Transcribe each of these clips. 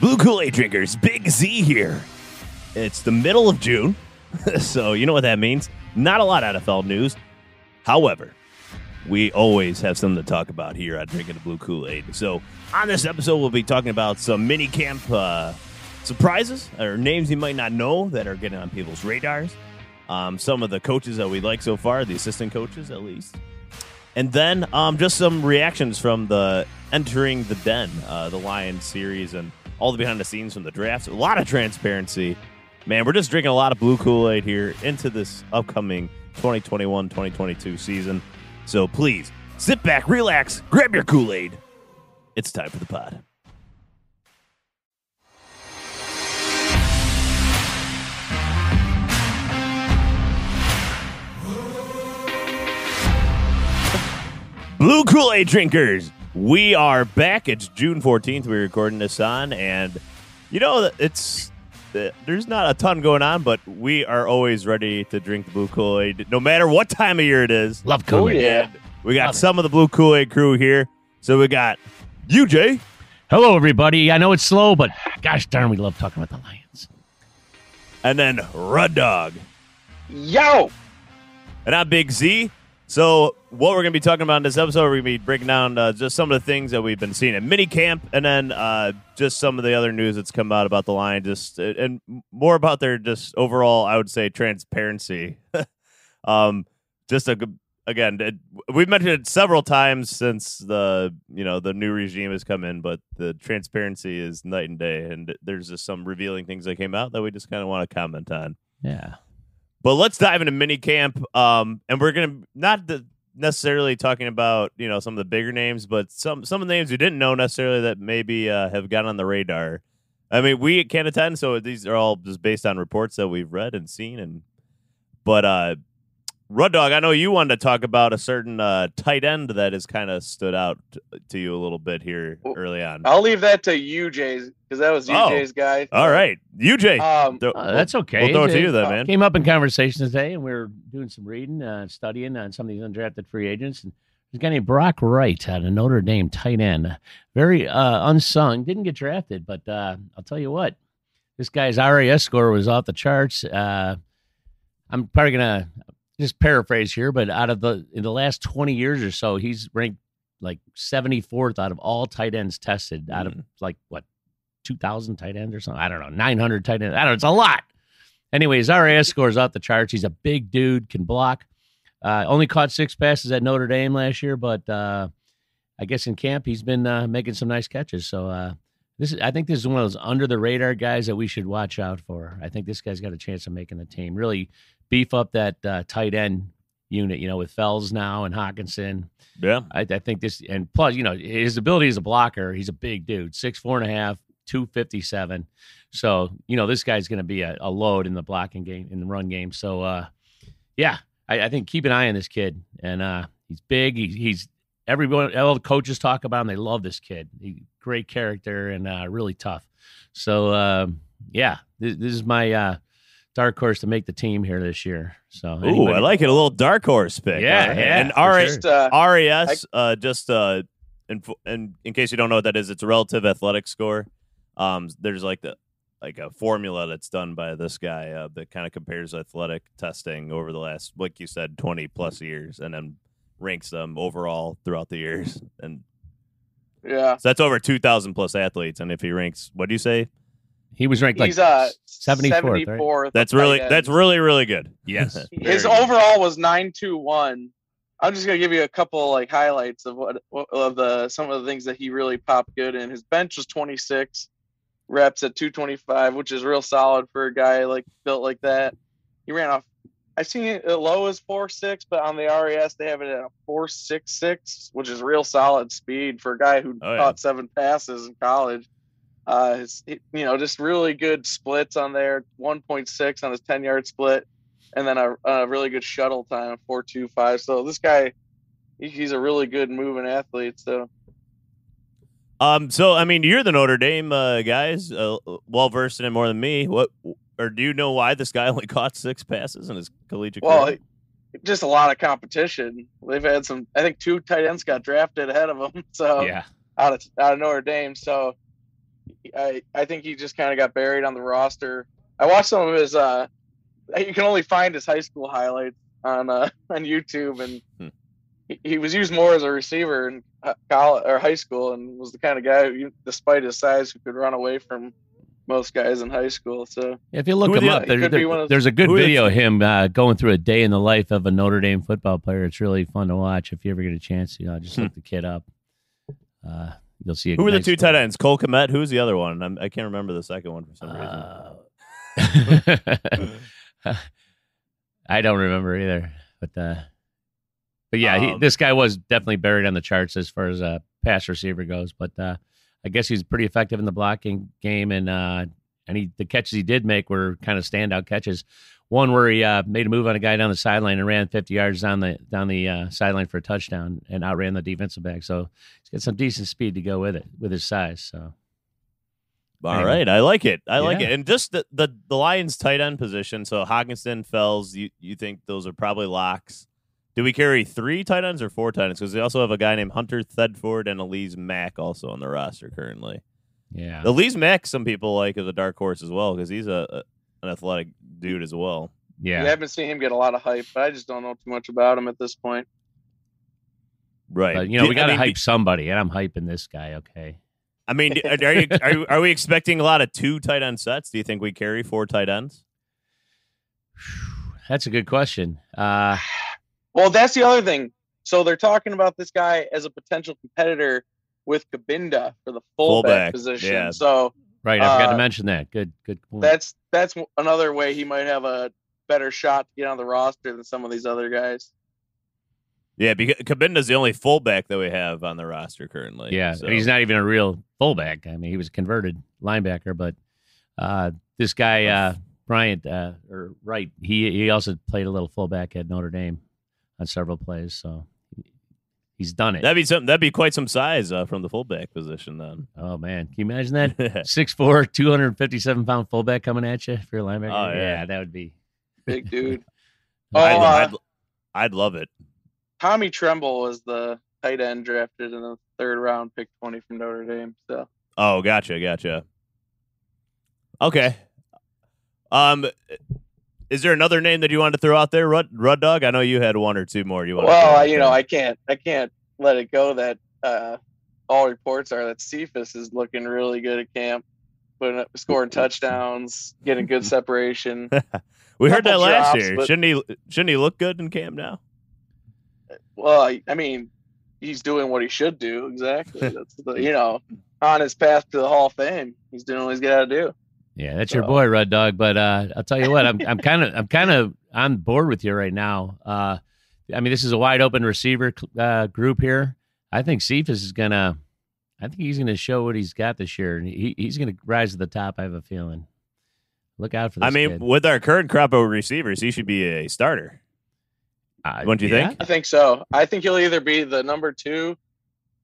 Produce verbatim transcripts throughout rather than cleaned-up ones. Blue Kool-Aid drinkers, Big Z here. It's the middle of June, so you know what that means. Not a lot of N F L news. However, we always have something to talk about here on Drinking the Blue Kool-Aid. So on this episode, we'll be talking about some mini-camp uh, surprises or names you might not know that are getting on people's radars. Um, some of the coaches that we like so far, the assistant coaches at least. And then um, just some reactions from the Entering the Den, uh, the Lions series, and all the behind-the-scenes from the drafts. A lot of transparency. Man, we're just drinking a lot of blue Kool-Aid here into this upcoming twenty twenty-one twenty twenty-two season. So please, sit back, relax, grab your Kool-Aid. It's time for the pod. Blue Kool-Aid drinkers! We are back. It's June fourteenth. We're recording this on, and you know, it's uh, there's not a ton going on, but we are always ready to drink the blue Kool-Aid, no matter what time of year it is. Love Kool-Aid. Oh, yeah. We got Love some it. of the blue Kool-Aid crew here. So we got you, Jay. Hello, everybody. I know it's slow, but gosh darn, we love talking about the Lions. And then Red Dog. Yo. And I'm Big Z. So what we're going to be talking about in this episode, we're going to be breaking down uh, just some of the things that we've been seeing at minicamp, and then uh, just some of the other news that's come out about the Lions, just and more about their just overall, I would say, transparency. um, just a, again, it, we've mentioned it several times since the you know the new regime has come in, but the transparency is night and day, and there's just some revealing things that came out that we just kind of want to comment on. Yeah. But let's dive into minicamp, um, and we're going to not the, necessarily talking about you know some of the bigger names, but some some of the names you didn't know necessarily that maybe uh, have gotten on the radar. I mean, we can't attend, so these are all just based on reports that we've read and seen. And but uh, Rud Dog, I know you wanted to talk about a certain uh, tight end that has kind of stood out t- to you a little bit here well, early on. I'll leave that to you, Jay's. Because that was U J's oh, guy. All right. U J. Um, th- uh, that's okay. We'll throw it to you, though, man. Came up in conversation today, and we were doing some reading, uh, studying on some of these undrafted free agents. And there's a guy named Brock Wright out of Notre Dame, tight end. Very uh, unsung. Didn't get drafted, but uh, I'll tell you what. This guy's R A S score was off the charts. Uh, I'm probably going to just paraphrase here, but out of the in the last twenty years or so, he's ranked like seventy-fourth out of all tight ends tested out mm-hmm. of like, what, two thousand tight ends or something. I don't know. nine hundred tight ends. I don't know. It's a lot. Anyways, R A S scores off the charts. He's a big dude, can block. Uh, only caught six passes at Notre Dame last year, but uh, I guess in camp he's been uh, making some nice catches. So uh, this is, I think this is one of those under-the-radar guys that we should watch out for. I think this guy's got a chance of making the team. Really beef up that uh, tight end unit, you know, with Fells now and Hawkinson. Yeah. I, I think this, and plus, you know, his ability as a blocker, he's a big dude, six, four and a half, two fifty-seven. So, you know, this guy's going to be a, a load in the blocking game, in the run game. So, uh, yeah, I, I think keep an eye on this kid. And uh, he's big. He, he's everyone, all the coaches talk about him. They love this kid. He, great character and uh, really tough. So, um, yeah, this, this is my uh, dark horse to make the team here this year. So, ooh, anybody? I like it. A little dark horse pick. Yeah. Right. yeah and R A S, sure. uh, R A S uh, just uh, in, in, in case you don't know what that is, it's a relative athletic score. Um, there's like the like a formula that's done by this guy uh, that kind of compares athletic testing over the last, like you said, twenty plus years, and then ranks them overall throughout the years. And Yeah. So that's over two thousand plus athletes. And if he ranks, what do you say? He was ranked He's like seventy-fourth, right? That's really, that's really, really good. Yes. His overall was nine two one. I'm just going to give you a couple like highlights of what, of the, some of the things that he really popped good in. His bench was twenty-six reps at two twenty-five, which is real solid for a guy like built like that. He ran off. I've seen it low as four six, but on the R A S they have it at a four sixty-six, which is real solid speed for a guy who oh, yeah. caught seven passes in college. Uh, his, you know, just really good splits on there, one point six on his ten-yard split, and then a, a really good shuttle time of four twenty-five. So this guy, he, he's a really good moving athlete. So, um, so I mean, you're the Notre Dame uh, guys, uh, well versed in it more than me. What? Or do you know why this guy only caught six passes in his collegiate well, career? Well, just a lot of competition. They've had some. I think two tight ends got drafted ahead of him. So yeah, out of out of Notre Dame. So I I think he just kind of got buried on the roster. I watched some of his. Uh, you can only find his high school highlights on uh, on YouTube, and hmm. he, he was used more as a receiver in college or high school, and was the kind of guy who, despite his size, who could run away from most guys in high school. So if you look him up, there, there, those, there's a good video of him uh, going through a day in the life of a Notre Dame football player. It's really fun to watch. If you ever get a chance, you know, just look the kid up. Uh, you'll see. A who were nice the two play. tight ends? Cole Kmet. Who's the other one? I'm, I can't remember the second one for some uh, reason. I don't remember either. But uh, but yeah, um, he, this guy was definitely buried on the charts as far as a uh, pass receiver goes. But uh, I guess he's pretty effective in the blocking game, and uh, and he, the catches he did make were kind of standout catches. One where he uh, made a move on a guy down the sideline and ran fifty yards down the down the uh, sideline for a touchdown and outran the defensive back. So he's got some decent speed to go with it, with his size. So, all anyway. right, I like it. I yeah. like it. And just the, the the Lions tight end position. So Hockenson, Fells, you you think those are probably locks? Do we carry three tight ends or four tight ends? Because they also have a guy named Hunter Thedford and Elise Mack also on the roster currently. Yeah, Elise Mack, some people like as a dark horse as well because he's a, a an athletic dude as well. Yeah, I haven't seen him get a lot of hype, but I just don't know too much about him at this point. Right, but, you know, do, we got to I mean, hype somebody, and I'm hyping this guy. Okay, I mean, are you, are you, are we expecting a lot of two tight end sets? Do you think we carry four tight ends? That's a good question. Uh, Well, that's the other thing. So they're talking about this guy as a potential competitor with Kabinda for the fullback, fullback. position. Yeah. So right, I forgot uh, to mention that. Good, good point. That's that's another way he might have a better shot to get on the roster than some of these other guys. Yeah, because Kabinda's the only fullback that we have on the roster currently. Yeah, so. He's not even a real fullback. I mean, he was a converted linebacker, but uh, this guy uh, Bryant uh, or Wright, he he also played a little fullback at Notre Dame on several plays, so he's done it. That'd be something. That'd be quite some size uh, from the fullback position, then. Oh man, can you imagine that? six four, two hundred fifty-seven pound fullback coming at you for your linebacker. Oh, yeah. yeah, that would be big, dude. oh, I'd, uh, I'd, I'd love it. Tommy Tremble was the tight end drafted in the third round, pick twenty from Notre Dame. So. Oh, gotcha, gotcha. Okay. Um. Is there another name that you wanted to throw out there, Rud, Rud Dog? I know you had one or two more. You want well, to you know, I can't, I can't let it go that uh, all reports are that Cephus is looking really good at camp, putting up, scoring touchdowns, getting good separation. we Couple heard that last drops, year. But, shouldn't he? Shouldn't he look good in camp now? Well, I, I mean, he's doing what he should do exactly. That's the, you know, on his path to the Hall of Fame, he's doing what he's got to do. Yeah, that's so. your boy, Rud Dog. But uh, I'll tell you what, I'm I'm kind of I'm kind of on board with you right now. Uh, I mean, this is a wide open receiver uh, group here. I think Cephus is gonna, I think he's gonna show what he's got this year. He he's gonna rise to the top. I have a feeling. Look out for this I mean, kid. With our current crop of receivers, he should be a starter. Uh, what do you yeah. think? I think so. I think he'll either be the number two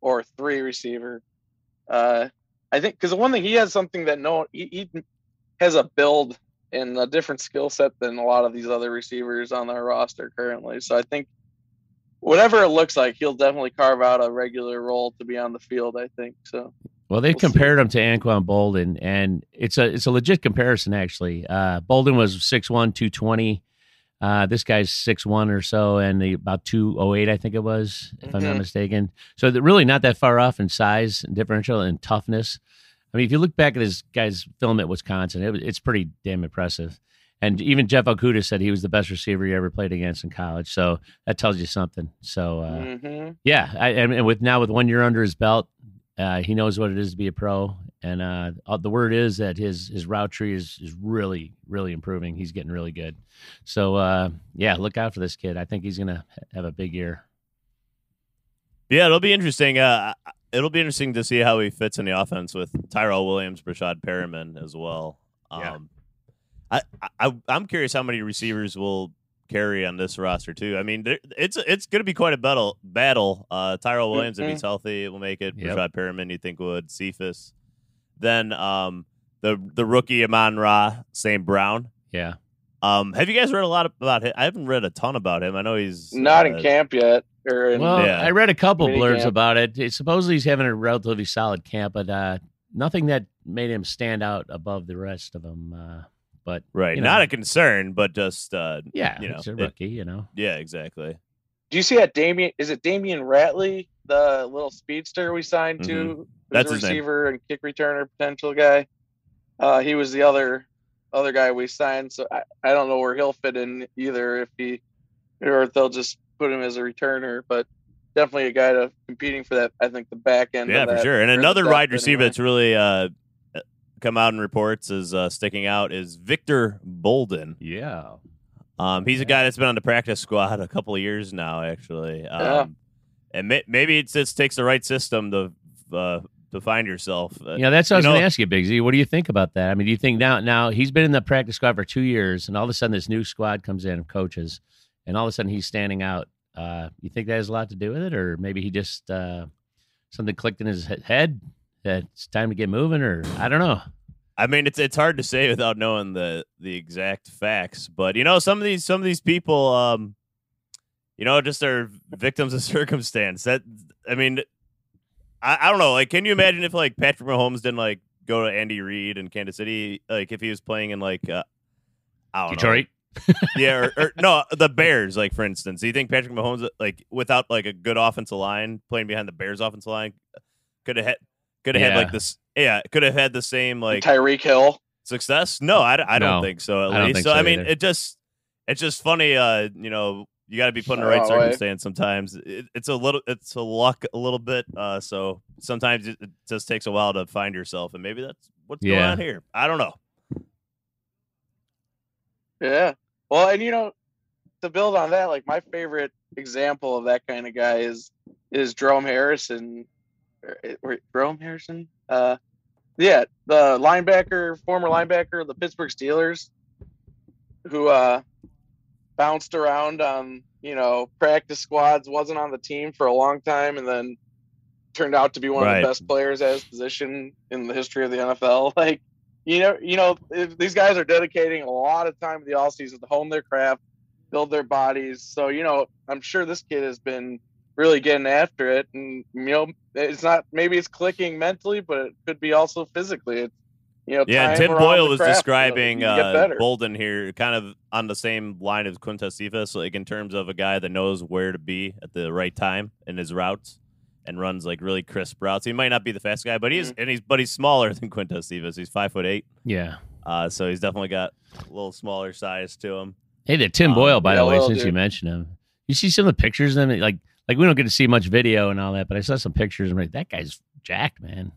or three receiver. Uh, I think because the one thing he has something that no he. he has a build and a different skill set than a lot of these other receivers on their roster currently. So I think whatever it looks like, he'll definitely carve out a regular role to be on the field, I think. So, well, they've we'll compared see. him to Anquan Boldin, and it's a it's a legit comparison, actually. Uh, Boldin was six one, two twenty. Uh, this guy's six one or so, and the, about two oh eight, I think it was, if mm-hmm. I'm not mistaken. So they're really not that far off in size and differential and toughness. I mean, if you look back at this guy's film at Wisconsin, it, it's pretty damn impressive. And even Jeff Okuda said he was the best receiver he ever played against in college. So that tells you something. So, uh, mm-hmm. yeah, I, and with now with one year under his belt, uh, he knows what it is to be a pro. And uh, the word is that his his route tree is, is really, really improving. He's getting really good. So, uh, yeah, look out for this kid. I think he's going to have a big year. Yeah, it'll be interesting. Uh, it'll be interesting to see how he fits in the offense with Tyrell Williams, Brashad Perriman as well. Um, yeah. I, I, I'm curious how many receivers will carry on this roster, too. I mean, there, it's it's going to be quite a battle. battle. Uh, Tyrell Williams, mm-hmm. if he's healthy, will make it. Yep. Brashad Perriman, you think, would. Cephus. Then um, the the rookie Amon-Ra Saint Brown. Yeah. Um, have you guys read a lot about him? I haven't read a ton about him. I know he's not uh, in camp yet. Or in, well, yeah. I read a couple blurbs camp. about it. it. Supposedly he's having a relatively solid camp, but uh, nothing that made him stand out above the rest of them. Uh, but right, you know, not a concern, but just uh, yeah, you know, it's a rookie. It, you know, yeah, exactly. Do you see that Damien? Is it Damien Ratley, the little speedster we signed mm-hmm. to? That's a receiver and kick returner potential guy. Uh, he was the other other guy we signed, so I, I don't know where he'll fit in either, if he or if they'll just put him as a returner, but definitely a guy to competing for that, I think, the back end. Yeah, of that, for sure. And another wide receiver anyway. that's really uh, come out in reports is uh, sticking out is Victor Bolden. Yeah. Um, he's yeah. a guy that's been on the practice squad a couple of years now, actually. Um, yeah. And may- maybe it just takes the right system to uh, – to find yourself. Yeah, you know, that's what I was going to ask you, Big Z. What do you think about that? I mean, do you think now now he's been in the practice squad for two years, and all of a sudden this new squad comes in of coaches, and all of a sudden he's standing out. Uh, you think that has a lot to do with it, or maybe he just uh, something clicked in his head that it's time to get moving, or I don't know. I mean, it's it's hard to say without knowing the the exact facts, but you know, some of these some of these people, um, you know, just are victims of circumstance. That I mean. I, I don't know. Like, can you imagine if like Patrick Mahomes didn't like go to Andy Reid in Kansas City? Like, if he was playing in like uh, I don't Detroit. know, yeah, or, or no, the Bears. Like, for instance, do you think Patrick Mahomes, like, without like a good offensive line, playing behind the Bears' offensive line, could have had could have yeah. had like this? Yeah, could have had the same like Tyreek Hill success? No, I, I don't no, think so. At I least, so, so I mean, either. it just it's just funny. Uh, you know. You got to be put in the right oh, circumstance. Right. Sometimes it, it's a little, it's a luck a little bit. Uh, so sometimes it, it just takes a while to find yourself, and maybe that's what's yeah. going on here. I don't know. Yeah. Well, and you know, to build on that, like my favorite example of that kind of guy is is Jerome Harrison. Or, or, Jerome Harrison. Uh, yeah, the linebacker, former linebacker of the Pittsburgh Steelers, who. Uh, bounced around on, you know, practice squads, wasn't on the team for a long time, and then turned out to be one right. of the best players at his position in the history of the N F L. Like, you know, you know, if these guys are dedicating a lot of time to the offseason to hone their craft, build their bodies. So, you know, I'm sure this kid has been really getting after it. And, you know, it's not, maybe it's clicking mentally, but it could be also physically. It's, You know, yeah, Tim Boyle was craft, describing so uh, Bolden here, kind of on the same line as Quintus Cephus, like in terms of a guy that knows where to be at the right time in his routes and runs like really crisp routes. He might not be the fast guy, but he's mm-hmm. and he's but he's smaller than Quintus Cephus. He's five foot eight. Yeah, uh, so he's definitely got a little smaller size to him. Hey, there, Tim um, Boyle, by yeah, the way, since dude. you mentioned him, you see some of the pictures of him. Like, like we don't get to see much video and all that, but I saw some pictures. And I'm like, that guy's jacked, man.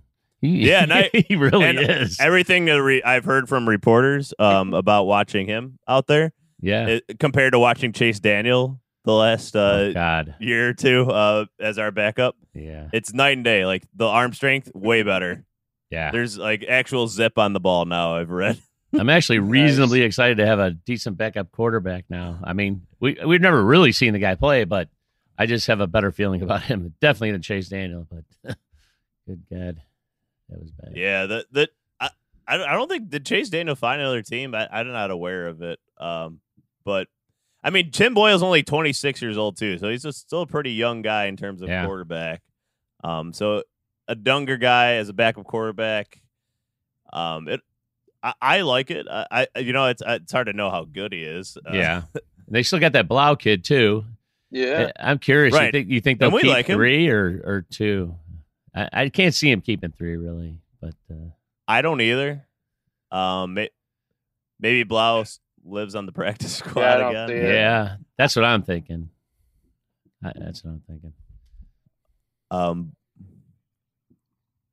Yeah, and I, he really and is. Everything that re- I've heard from reporters um, about watching him out there, yeah, it, compared to watching Chase Daniel the last uh, oh, God. year or two uh, as our backup, yeah, it's night and day. Like the arm strength, way better. Yeah, there's like actual zip on the ball now. I've read. I'm actually reasonably nice. excited to have a decent backup quarterback now. I mean, we we've never really seen the guy play, but I just have a better feeling about him, definitely than Chase Daniel. But good God. That was bad. Yeah, that that I I don't think did Chase Daniel find another team. I I'm not aware of it. Um, but I mean, Tim Boyle's only twenty-six years old too, so he's just still a pretty young guy in terms of yeah. quarterback. Um, so a younger guy as a backup quarterback. Um, it I, I like it. I, I you know, it's it's hard to know how good he is. Uh, yeah, they still got that Blau kid too. Yeah, I'm curious. Right. You think you think they'll keep like three or, or two? I, I can't see him keeping three really, but uh, I don't either. Um, it, maybe Blau lives on the practice squad yeah, again. Yeah, that's what I'm thinking. I, that's what I'm thinking. Um.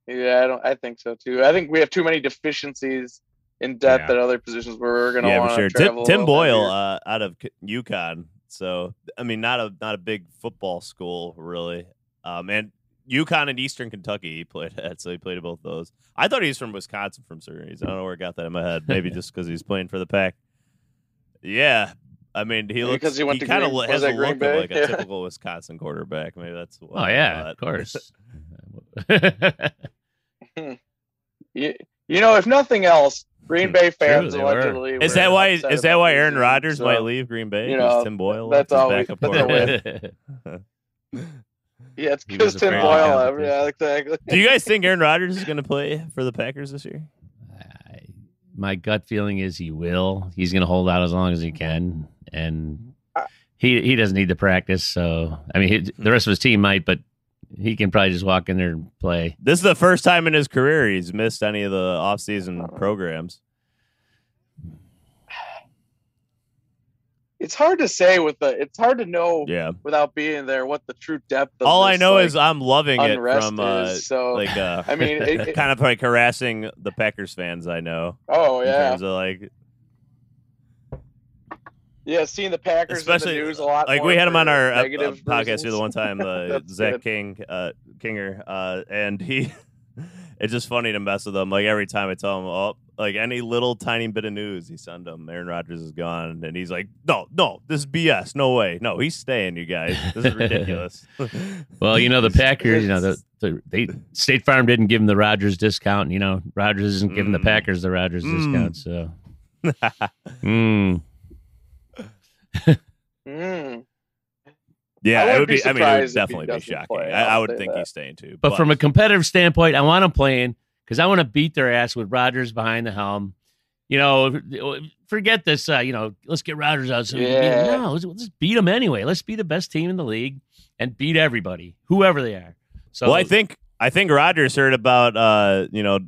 Yeah, I don't. I think so too. I think we have too many deficiencies in depth yeah. at other positions where we're going to yeah, want to travel. Tim, Tim Boyle uh, out of UConn, so I mean, not a not a big football school really. Um, and UConn and Eastern Kentucky he played at, so he played at both those. I thought he was from Wisconsin from certain reason. I don't know where I got that in my head. Maybe just because he's playing for the Pack. Yeah, I mean, he looks because he, he kind of has a look of like a yeah. typical Wisconsin quarterback. Maybe that's why. Oh yeah, of course. you, you know, if nothing else, Green Bay fans True, allegedly were. Is that why? Is that why Aaron Rodgers so, might leave Green Bay? You know, Tim Boyle. That's all. We, that's yeah, it's because Tim Boyle. Yeah, exactly. Do you guys think Aaron Rodgers is going to play for the Packers this year? I, my gut feeling is he will. He's going to hold out as long as he can, and he he doesn't need to practice. So, I mean, he, the rest of his team might, but. He can probably just walk in there and play. This is the first time in his career he's missed any of the off-season programs. It's hard to say with the. It's hard to know yeah. without being there what the true depth. Of All this, I know like, is I'm loving it from uh, is, so, like uh, I mean, it, it, kind of like harassing the Packers fans. I know. Oh yeah. In terms of like. Yeah, seeing the Packers especially, in the news a lot. Like we had him on our uh, podcast here the one time, uh, Zach good. King, uh, Kinger, uh, and he. It's just funny to mess with him. Like every time I tell him, oh, like any little tiny bit of news, he send him. Aaron Rodgers is gone, and he's like, no, no, this is B S. No way, no, he's staying. You guys, this is ridiculous. Well, you know the Packers. You know the, the they State Farm didn't give him the Rodgers discount. And, you know Rodgers isn't giving mm. the Packers the Rodgers mm. discount. So. mm. mm. Yeah, it would be, be I mean, it would definitely be shocking. I, I would think that. He's staying too. But, but from a competitive standpoint, I want him playing because I want to beat their ass with Rodgers behind the helm. You know, forget this. Uh, you know, let's get Rodgers out. So yeah. beat no, let's, let's beat him anyway. Let's be the best team in the league and beat everybody, whoever they are. So, well, I think I think Rodgers heard about uh, you know,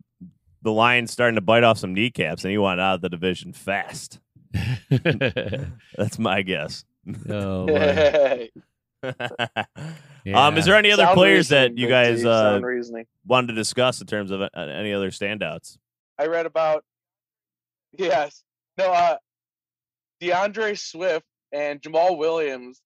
the Lions starting to bite off some kneecaps, and he wanted out of the division fast. That's my guess. Oh, my. yeah. Um, is there any other sound players that you guys uh, wanted to discuss in terms of uh, any other standouts? I read about yes, no, uh, DeAndre Swift and Jamal Williams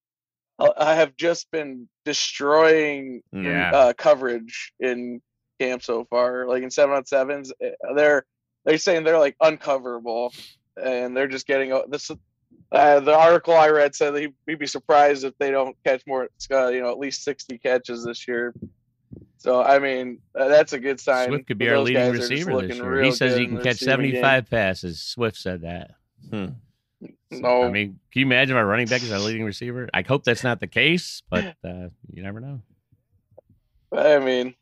uh, have just been destroying yeah. uh, coverage in camp so far. Like in seven on sevens, they're they're saying they're like uncoverable. And they're just getting this. Uh, the article I read said that he'd be surprised if they don't catch more, uh, you know, at least sixty catches this year. So I mean, uh, that's a good sign. Swift could be our leading receiver this year. He says he can catch seventy-five passes. Swift said that. Hmm. So, no, I mean, can you imagine our running back is our leading receiver? I hope that's not the case, but uh, you never know. I mean,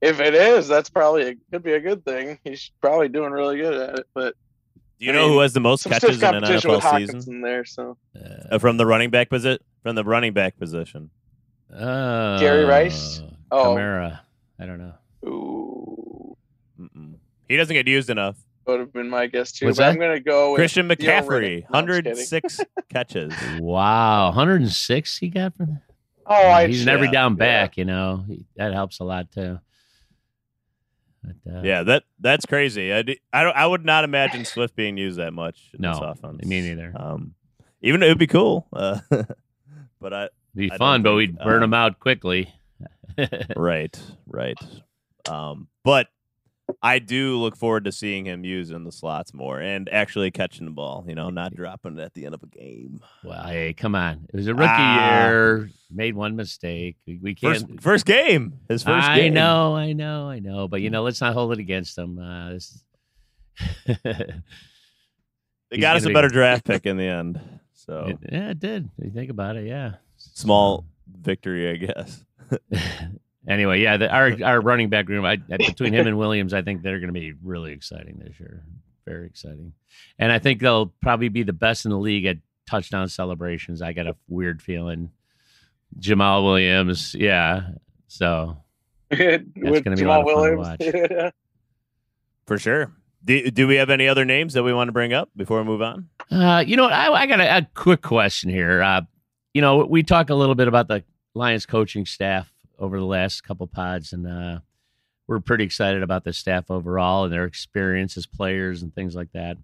if it is, that's probably a, could be a good thing. He's probably doing really good at it, but. Do you I know mean, who has the most catches in an N F L season? There, so. uh, from the running back position, from the running back position, uh, Jerry Rice, oh, Kamara. I don't know. Ooh, Mm-mm. He doesn't get used enough. Would have been my guess too. What's but that? I'm going to go with Christian McCaffrey, no, one hundred six catches. Wow, one hundred six he got for that. Oh, I mean, he's an every yeah, down back. Yeah. You know he, that helps a lot too. But, uh, yeah, that that's crazy. I, do, I don't. I would not imagine Swift being used that much. In no, this offense. Me neither. Um, even it would be cool, uh, but I be I fun. But think, we'd burn uh, them out quickly. right, right. Um, but I do look forward to seeing him used in the slots more and actually catching the ball. You know, not dropping it at the end of a game. Well, hey, come on! It was a rookie ah. year. Made one mistake. We, we can't first, first game. His first I game. I know, I know, I know. But you know, let's not hold it against him. Uh, this... they got us a be... better draft pick in the end. So it, yeah, it did. If you think about it, yeah. Small victory, I guess. Anyway, yeah, the, our our running back room, I, between him and Williams, I think they're going to be really exciting this year. Very exciting. And I think they'll probably be the best in the league at touchdown celebrations. I got a weird feeling. Jamal Williams, yeah. So that's going to be Jamal a lot of fun Williams. To watch. For sure. Do, do we have any other names that we want to bring up before we move on? Uh, you know, I, I got a, a quick question here. Uh, you know, we talk a little bit about the Lions coaching staff over the last couple pods, and uh, we're pretty excited about the staff overall and their experience as players and things like that.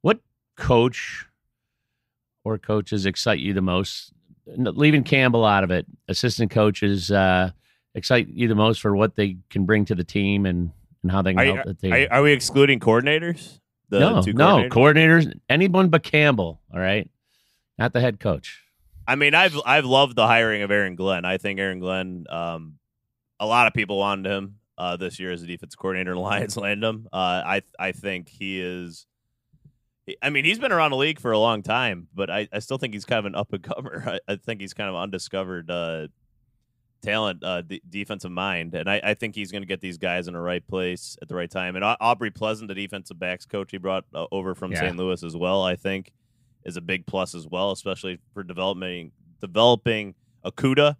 What coach or coaches excite you the most? Leaving Campbell out of it, assistant coaches uh, excite you the most for what they can bring to the team and, and how they can are, help the team. Are, are we excluding coordinators? The no, two coordinators? no, coordinators, anyone but Campbell, all right? Not the head coach. I mean, I've I've loved the hiring of Aaron Glenn. I think Aaron Glenn, um, a lot of people wanted him uh, this year as a defensive coordinator in Lions Landom. Uh, I I think he is. I mean, he's been around the league for a long time, but I, I still think he's kind of an up and comer. I, I think he's kind of undiscovered uh, talent, uh, d- defensive mind, and I, I think he's going to get these guys in the right place at the right time. And Aubrey Pleasant, the defensive backs coach he brought uh, over from yeah. Saint Louis as well, I think is a big plus as well, especially for developing developing Okuda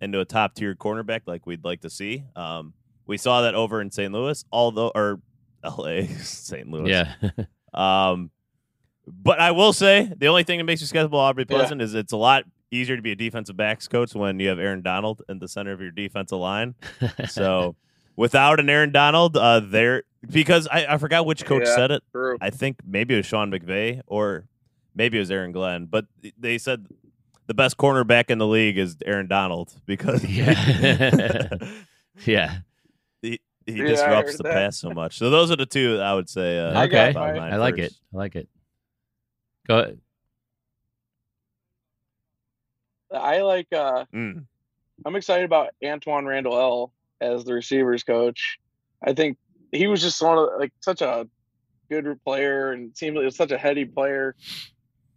into a top-tier cornerback like we'd like to see. Um, we saw that over in Saint Louis, although or L A, Saint Louis. Yeah. um, but I will say the only thing that makes you skeptical, Aubrey Pleasant, yeah. is it's a lot easier to be a defensive backs coach when you have Aaron Donald in the center of your defensive line. So without an Aaron Donald, uh, there because I, I forgot which coach yeah, said it. True. I think maybe it was Sean McVay or maybe it was Aaron Glenn, but they said the best cornerback in the league is Aaron Donald because yeah, yeah. he, he yeah, disrupts the that. pass so much. So those are the two I would say. Uh, okay, I like first. it. I like it. Go ahead. I like. Uh, mm. I'm excited about Antoine Randall L as the receivers coach. I think he was just one of like such a good player and seemed like it was such a heady player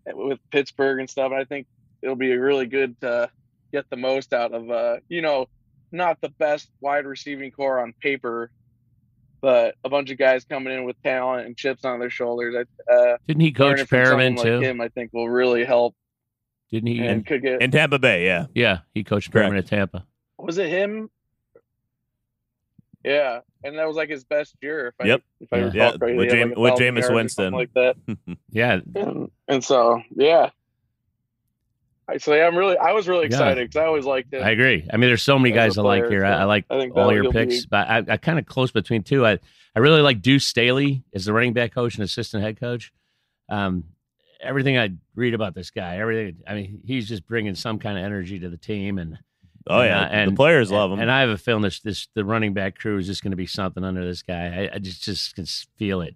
with Pittsburgh and stuff. And I think it'll be really good to get the most out of, uh, you know, not the best wide receiving core on paper, but a bunch of guys coming in with talent and chips on their shoulders. Uh, Didn't he coach Perriman like too? Him, I think will really help. Didn't he? And in, could get in Tampa Bay, yeah, yeah. He coached Perriman at Tampa. Was it him? Yeah, and that was like his best year. If yep. I, if I yeah. recall correctly, with, Jam- like with Jameis Winston, like that. yeah, and, and so yeah. I so yeah, I'm really, I was really excited because yeah. I always liked it. I agree. I mean, there's so many guys I like here. I, I like I all your picks, be... but I, I kind of close between two. I, I really like Deuce Staley as the running back coach and assistant head coach. Um, everything I read about this guy, everything. I mean, he's just bringing some kind of energy to the team and. Oh yeah, and, uh, and the players love him. And I have a feeling this, this the running back crew is just going to be something under this guy. I, I just just can feel it.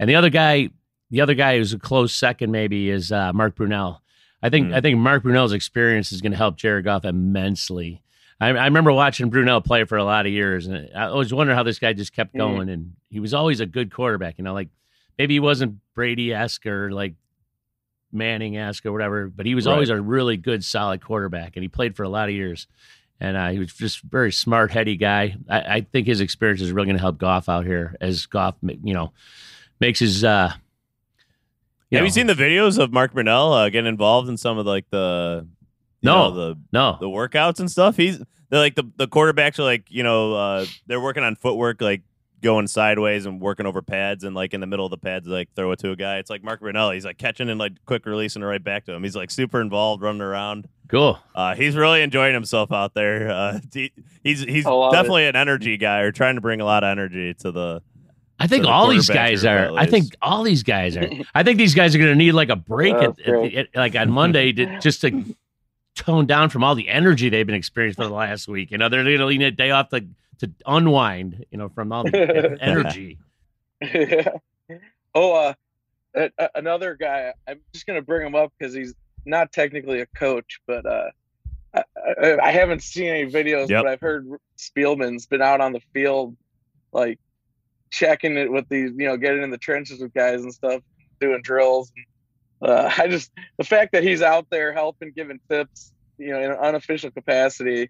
And the other guy, the other guy who's a close second maybe is uh, Mark Brunell. I think mm. I think Mark Brunell's experience is going to help Jared Goff immensely. I, I remember watching Brunell play for a lot of years, and I always wonder how this guy just kept going. Mm. And he was always a good quarterback. You know, like maybe he wasn't Brady-esque or like Manning-esque or whatever, but he was right. always a really good, solid quarterback, and he played for a lot of years. And uh, he was just a very smart, heady guy. I, I think his experience is really going to help Goff out here as Goff, you know, makes his. Uh, you Have know. you seen the videos of Mark Brunell uh, getting involved in some of like the no know, the no the workouts and stuff? He's they're like the the quarterbacks are like you know uh, they're working on footwork like. Going sideways and working over pads and like in the middle of the pads, like throw it to a guy. It's like Mark Brunell. He's like catching and like quick releasing it right back to him. He's like super involved running around. Cool. Uh, he's really enjoying himself out there. Uh, he, he's he's definitely it. an energy guy or trying to bring a lot of energy to the, I think the all these guys are, I think all these guys are, I think these guys are going to need like a break oh, at, at, at, like on Monday to just to tone down from all the energy they've been experiencing for the last week. You know, they're going to need a day off to, to unwind, you know, from all the energy. yeah. Oh, uh, a, a, another guy, I'm just going to bring him up because he's not technically a coach, but uh, I, I, I haven't seen any videos, yep. but I've heard Spielman's been out on the field, like checking it with these, you know, getting in the trenches with guys and stuff, doing drills. Uh, I just, the fact that he's out there helping, giving tips, you know, in an unofficial capacity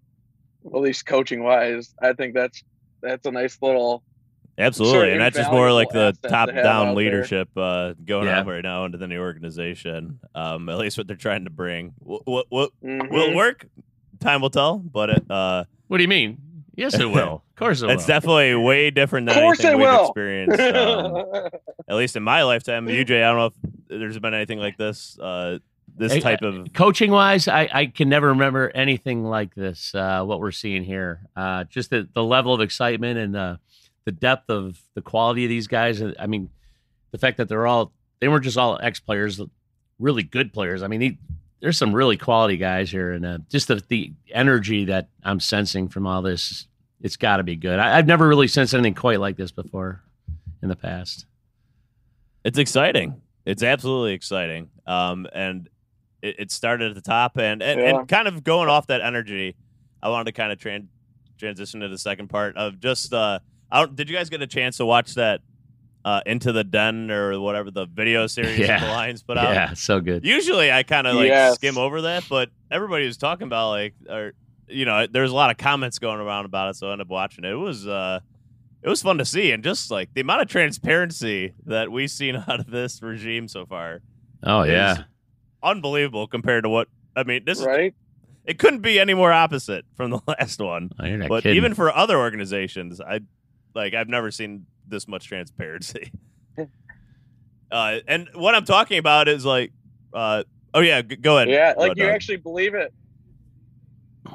at least coaching wise. I think that's that's a nice little absolutely, and that's just more like the top down leadership uh, going yeah. on right now into the new organization. Um, at least what they're trying to bring. What what, what mm-hmm. will work? Time will tell. But it, uh, what do you mean? Yes, it will. Of course, it will. It's definitely way different than anything we've experienced. Um, at least in my lifetime, U J. I don't know if there's been anything like this. Uh, this I, type of coaching wise, I, I can never remember anything like this. Uh, what we're seeing here, uh, just the, the level of excitement and the the depth of the quality of these guys. I mean, the fact that they're all they weren't just all ex players, really good players. I mean, he, there's some really quality guys here, and uh, just the, the energy that I'm sensing from all this, it's got to be good. I, I've never really sensed anything quite like this before in the past. It's exciting. It's absolutely exciting. Um, and it, it started at the top, and and, yeah. and kind of going off that energy, I wanted to kind of tran- transition to the second part of just. Uh, out, did you guys get a chance to watch that? Uh, Into the Den or whatever the video series yeah. the Lions put out. Yeah, so good. Usually I kind of like yes. skim over that, but everybody was talking about like, or you know, there's a lot of comments going around about it, so I ended up watching it. It was, uh, it was fun to see, and just like the amount of transparency that we've seen out of this regime so far. Oh yeah, unbelievable compared to what I mean. This right? Is, it couldn't be any more opposite from the last one. Oh, you're not but kidding. Even for other organizations, I like I've never seen. This much transparency. Uh, and what I'm talking about is like, uh, oh yeah, g- go ahead. Yeah, like you down. Actually believe it. I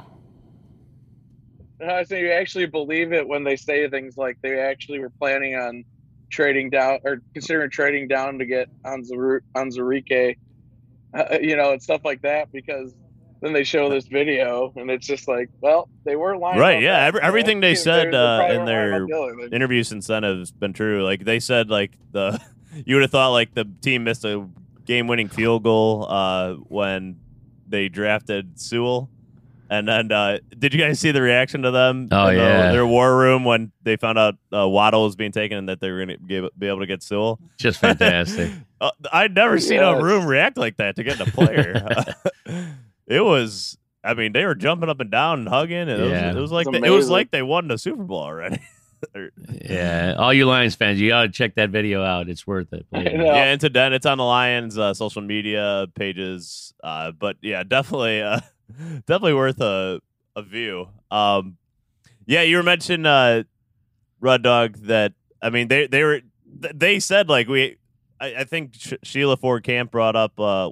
was saying you actually believe it when they say things like they actually were planning on trading down or considering trading down to get Anzur- Anzurike, uh, you know, and stuff like that, because then they show this video, and it's just like, well, they were lying. Right, yeah. That, every, everything they said uh, in their interview since then has been true. Like, they said, like, the you would have thought, like, the team missed a game-winning field goal uh, when they drafted Sewell. And then, uh, did you guys see the reaction to them? Oh, in yeah. The, their war room when they found out uh, Waddle was being taken and that they were going to be able to get Sewell? Just fantastic. uh, I'd never yes. seen a room react like that to getting a player. It was, I mean, they were jumping up and down and hugging, and yeah. it, was, it was like the, it was like they won the Super Bowl already. yeah, all you Lions fans, you gotta check that video out. It's worth it. Yeah, Into Den, it's on the Lions uh, social media pages, uh, but yeah, definitely, uh, definitely worth a a view. Um, yeah, you were mentioning uh, Rod Dog that I mean they they were they said like we I, I think Sh- Sheila Ford Camp brought up. Uh,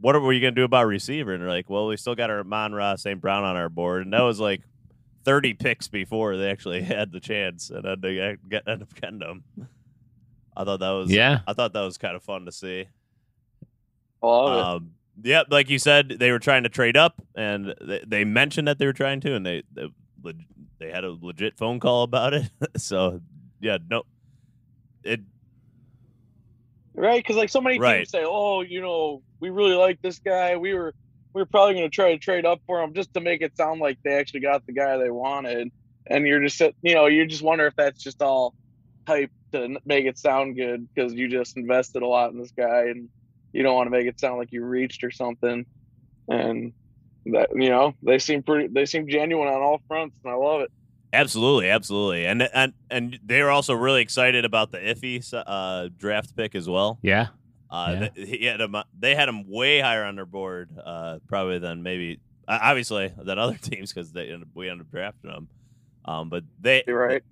What were you going to do about receiver? And they're like, well, we still got our Amon-Ra Saint Brown on our board. And that was like thirty picks before they actually had the chance. And then they ended up getting them. I thought that was yeah. I thought that was kind of fun to see. I love um, it. Yeah, like you said, they were trying to trade up. And they, they mentioned that they were trying to. And they they, they had a legit phone call about it. so, yeah, no. It. Right, because like so many right. teams say, oh, you know, we really like this guy. We were we were probably going to try to trade up for him just to make it sound like they actually got the guy they wanted. And you're just, you know, you just wonder if that's just all hype to make it sound good because you just invested a lot in this guy and you don't want to make it sound like you reached or something. And that, you know, they seem pretty, they seem genuine on all fronts, and I love it. Absolutely, absolutely, and and and they were also really excited about the Ife uh, draft pick as well. Yeah. Uh, yeah. They, he had him, they had him way higher on their board, uh, probably than maybe, uh, obviously, than other teams because they ended, we ended up drafting them. Um, but they You're right.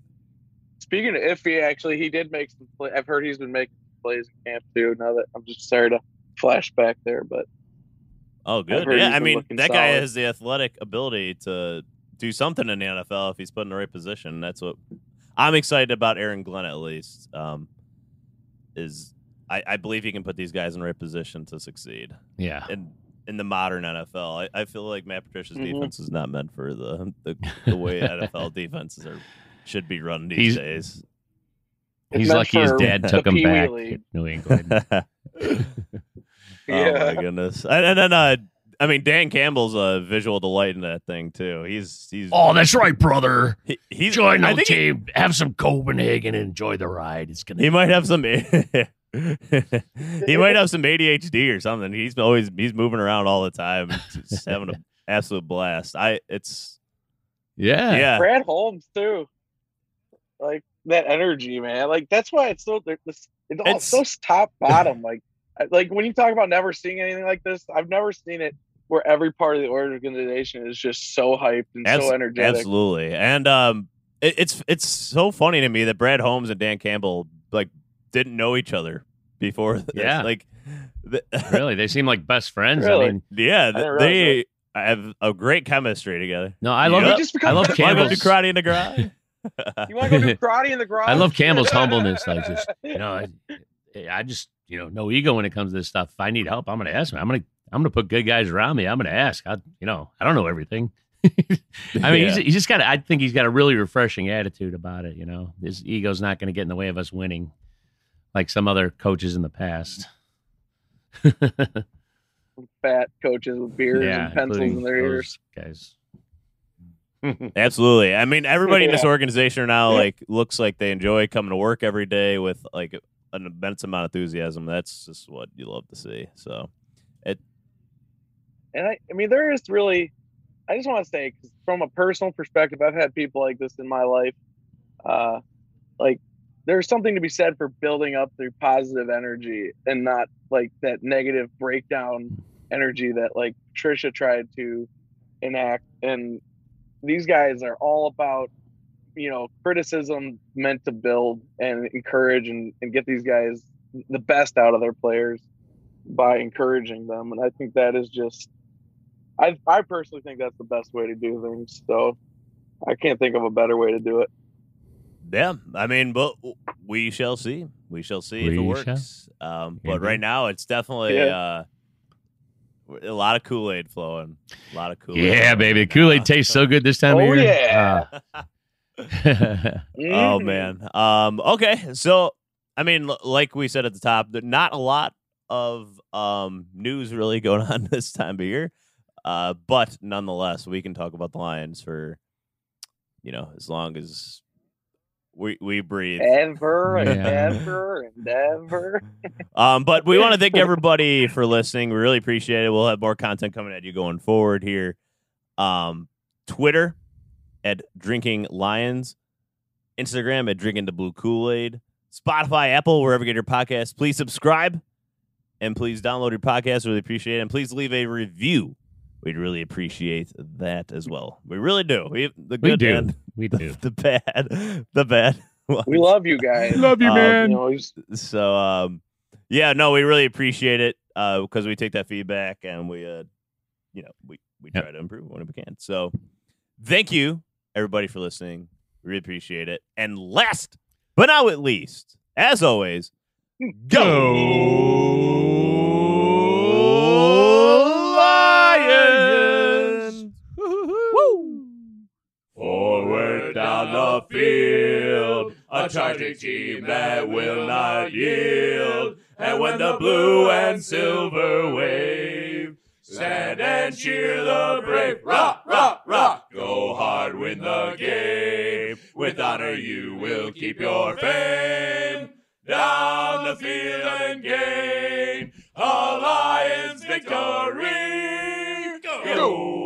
Speaking of Ife, actually, he did make some plays. I've heard he's been making plays in camp too. Now that I'm just sorry to flash back there, but oh, good. Yeah, I mean that solid. Guy has the athletic ability to do something in the N F L if he's put in the right position. That's what I'm excited about. Aaron Glenn, at least, um, is. I, I believe he can put these guys in the right position to succeed. Yeah. And in, in the modern N F L, I, I feel like Matt Patricia's mm-hmm. defense is not meant for the the, the way N F L defenses are should be run these he's, days. He's lucky his dad took him back to New England. yeah. Oh my goodness! And then uh, I mean Dan Campbell's a visual delight in that thing too. He's he's. Oh, that's right, brother. He, he's join the team. He, have some Copenhagen and enjoy the ride. It's gonna. He might have some. he might have some A D H D or something. He's always he's moving around all the time, just having an absolute blast. I it's Yeah. yeah. Brad Holmes too. Like that energy, man. Like that's why it's so it's, it's, all, it's so top bottom. Like like when you talk about never seeing anything like this, I've never seen it where every part of the organization is just so hyped and Abs- so energetic. Absolutely. And um it, it's it's so funny to me that Brad Holmes and Dan Campbell like didn't know each other before this. Yeah. Like the, really, they seem like best friends. Really? I mean, yeah, th- I they know. I have a great chemistry together. No, I love it. I love Campbell's do karate in the garage. You want to go do karate in the garage? I love Campbell's humbleness. I just, you know, I, I just, you know, no ego when it comes to this stuff. If I need help, I'm going to ask me. I'm going to, I'm going to put good guys around me. I'm going to ask. I, you know, I don't know everything. I mean, yeah. he's, he's just got. I think he's got a really refreshing attitude about it. You know, his ego's not going to get in the way of us winning, like some other coaches in the past. Fat coaches with beards yeah, and pencils in their ears, guys. Absolutely. I mean, everybody yeah. in this organization now like looks like they enjoy coming to work every day with like an immense amount of enthusiasm. That's just what you love to see. So, it. And I, I mean, there is really. I just want to say, cause from a personal perspective, I've had people like this in my life. Uh, like, there's something to be said for building up through positive energy and not like that negative breakdown energy that like Patricia tried to enact. And these guys are all about, you know, criticism meant to build and encourage and, and get these guys the best out of their players by encouraging them. And I think that is just, I I personally think that's the best way to do things. So I can't think of a better way to do it. Yeah, I mean, but we shall see. We shall see we if it works. Um, but right now, it's definitely yeah. uh, a lot of Kool-Aid flowing. A lot of Kool-Aid. Yeah, baby. Kool-Aid tastes so good this time oh, of year. Yeah. Uh. mm. Oh, man. Um, okay, so, I mean, like we said at the top, not a lot of um, news really going on this time of year. Uh, but nonetheless, we can talk about the Lions for, you know, as long as we we breathe. Ever and yeah. ever and ever. um, but we want to thank everybody for listening. We really appreciate it. We'll have more content coming at you going forward here. Um, Twitter at Drinking Lions, Instagram at Drinking the Blue Kool-Aid, Spotify, Apple, wherever you get your podcasts. Please subscribe and please download your podcast. Really appreciate it. And please leave a review. We'd really appreciate that as well. We really do. We the good we do. And we do. The, the bad, the bad. Ones. We love you guys. Love you, um, man. You know, so, um, yeah, no, we really appreciate it because uh, we take that feedback and we, uh, you know, we, we try yeah. to improve when we can. So, thank you everybody for listening. We really appreciate it. And last but not at least, as always, go. go. Forward down the field, a charging team that will not yield. And when the blue and silver wave, stand and cheer the brave. Rock, rock, rock, go hard, win the game. With honor you will keep your fame. Down the field and gain a Lions victory. Go! Go.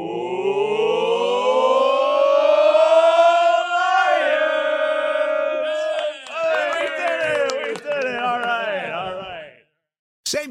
Save